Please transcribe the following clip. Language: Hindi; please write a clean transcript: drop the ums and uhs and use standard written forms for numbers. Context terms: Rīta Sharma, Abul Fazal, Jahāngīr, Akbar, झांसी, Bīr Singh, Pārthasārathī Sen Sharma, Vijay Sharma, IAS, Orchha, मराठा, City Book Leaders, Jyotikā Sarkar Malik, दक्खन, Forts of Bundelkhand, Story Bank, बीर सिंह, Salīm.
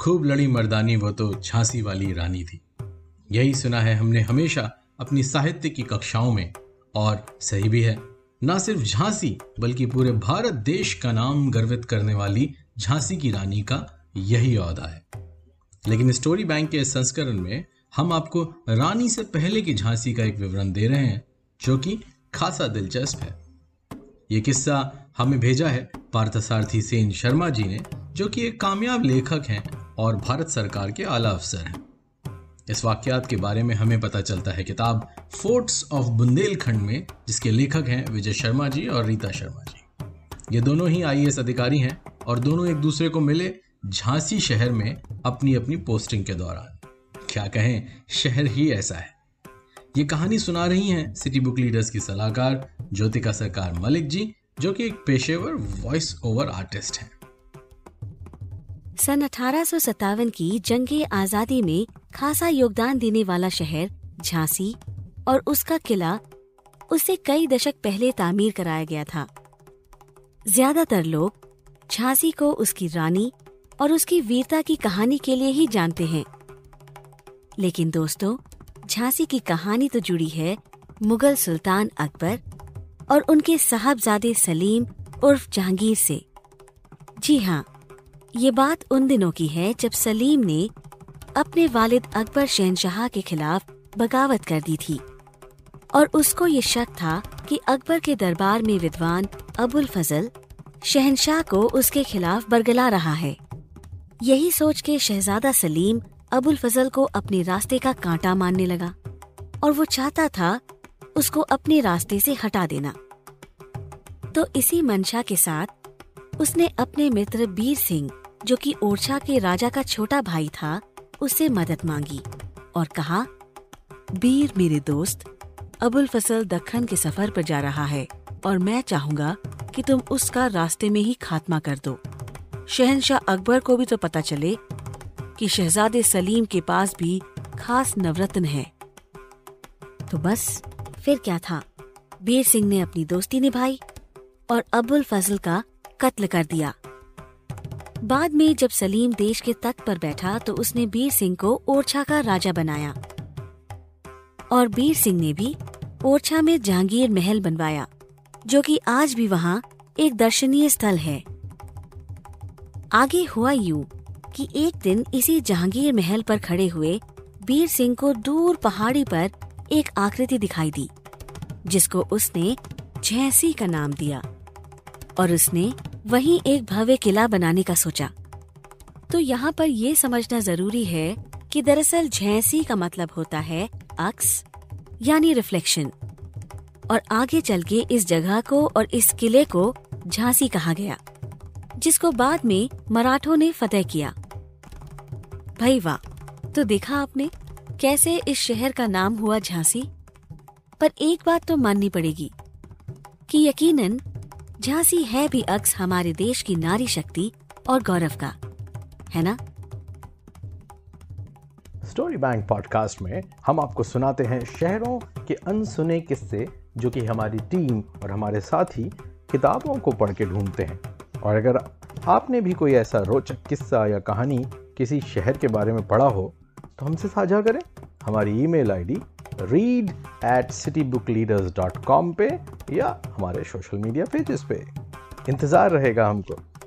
खूब लड़ी मर्दानी वो तो झांसी वाली रानी थी। यही सुना है हमने हमेशा अपनी साहित्य की कक्षाओं में, और सही भी है। ना सिर्फ झांसी बल्कि पूरे भारत देश का नाम गर्वित करने वाली झांसी की रानी का यही ओहदा है। लेकिन स्टोरी बैंक के संस्करण में हम आपको रानी से पहले की झांसी का एक विवरण दे रहे हैं जो कि खासा दिलचस्प है। ये किस्सा हमें भेजा है पार्थसारथी सेन शर्मा जी ने, जो कि एक कामयाब लेखक हैं और भारत सरकार के आला अफसर हैं। इस वाकयात के बारे में हमें पता चलता है किताब फोर्ट्स ऑफ बुंदेलखंड में, जिसके लेखक हैं विजय शर्मा जी और रीता शर्मा जी। ये दोनों ही IAS अधिकारी हैं और दोनों एक दूसरे को मिले झांसी शहर में अपनी अपनी पोस्टिंग के दौरान। क्या कहें, शहर ही ऐसा है। ये कहानी सुना रही हैं सिटी बुक लीडर्स की सलाहकार ज्योतिका सरकार मलिक जी, जो कि एक पेशेवर वॉइस ओवर आर्टिस्ट हैं। सन 1857 की जंगे आजादी में खासा योगदान देने वाला शहर झांसी और उसका किला उसे कई दशक पहले तामीर कराया गया था। ज्यादातर लोग झांसी को उसकी रानी और उसकी वीरता की कहानी के लिए ही जानते हैं, लेकिन दोस्तों, झांसी की कहानी तो जुड़ी है मुगल सुल्तान अकबर और उनके साहबजादे सलीम उर्फ जहांगीर से। जी हाँ, ये बात उन दिनों की है जब सलीम ने अपने वालिद अकबर शहनशाह के खिलाफ बगावत कर दी थी और उसको ये शक था कि अकबर के दरबार में विद्वान अबुल फजल शहनशाह को उसके खिलाफ बरगला रहा है। यही सोच के शहजादा सलीम अबुल फजल को अपने रास्ते का कांटा मानने लगा और वो चाहता था उसको अपने रास्ते से हटा देना। तो इसी मंशा के साथ उसने अपने मित्र बीर सिंह, जो कि ओरछा के राजा का छोटा भाई था, उससे मदद मांगी और कहा, बीर मेरे दोस्त, अबुल फजल दक्खन के सफर पर जा रहा है और मैं चाहूंगा कि तुम उसका रास्ते में ही खात्मा कर दो। शहनशाह अकबर को भी तो पता चले कि शहजादे सलीम के पास भी खास नवरत्न है। तो बस फिर क्या था, बीर सिंह ने अपनी दोस्ती निभाई और अबुल फजल का कत्ल कर दिया। बाद में जब सलीम देश के तट पर बैठा तो उसने बीर सिंह को ओरछा का राजा बनाया और बीर सिंह ने भी ओरछा में जहांगीर महल बनवाया, जो कि आज भी वहाँ एक दर्शनीय स्थल है। आगे हुआ यूं कि एक दिन इसी जहांगीर महल पर खड़े हुए बीर सिंह को दूर पहाड़ी पर एक आकृति दिखाई दी, जिसको उसने झांसी का नाम दिया और उसने वहीं एक भव्य किला बनाने का सोचा। तो यहाँ पर यह समझना जरूरी है कि दरअसल झांसी का मतलब होता है अक्स, यानी रिफ्लेक्शन, और आगे चल के इस जगह को और इस किले को झांसी कहा गया, जिसको बाद में मराठों ने फतेह किया। भाई वाह, तो देखा आपने कैसे इस शहर का नाम हुआ झांसी। पर एक बात तो माननी पड़ेगी कि यकीनन झांसी है भी अक्स हमारे देश की नारी शक्ति और गौरव का, है ना। स्टोरी बैंक पॉडकास्ट में हम आपको सुनाते हैं शहरों के अनसुने किस्से, जो कि हमारी टीम और हमारे साथी किताबों को पढ़ के ढूंढते हैं। और अगर आपने भी कोई ऐसा रोचक किस्सा या कहानी किसी शहर के बारे में पढ़ा हो तो हमसे साझा करें। हमारी ईमेल ID read@citybookleaders.com पे या हमारे सोशल मीडिया पेजेस पे। इंतज़ार रहेगा हमको।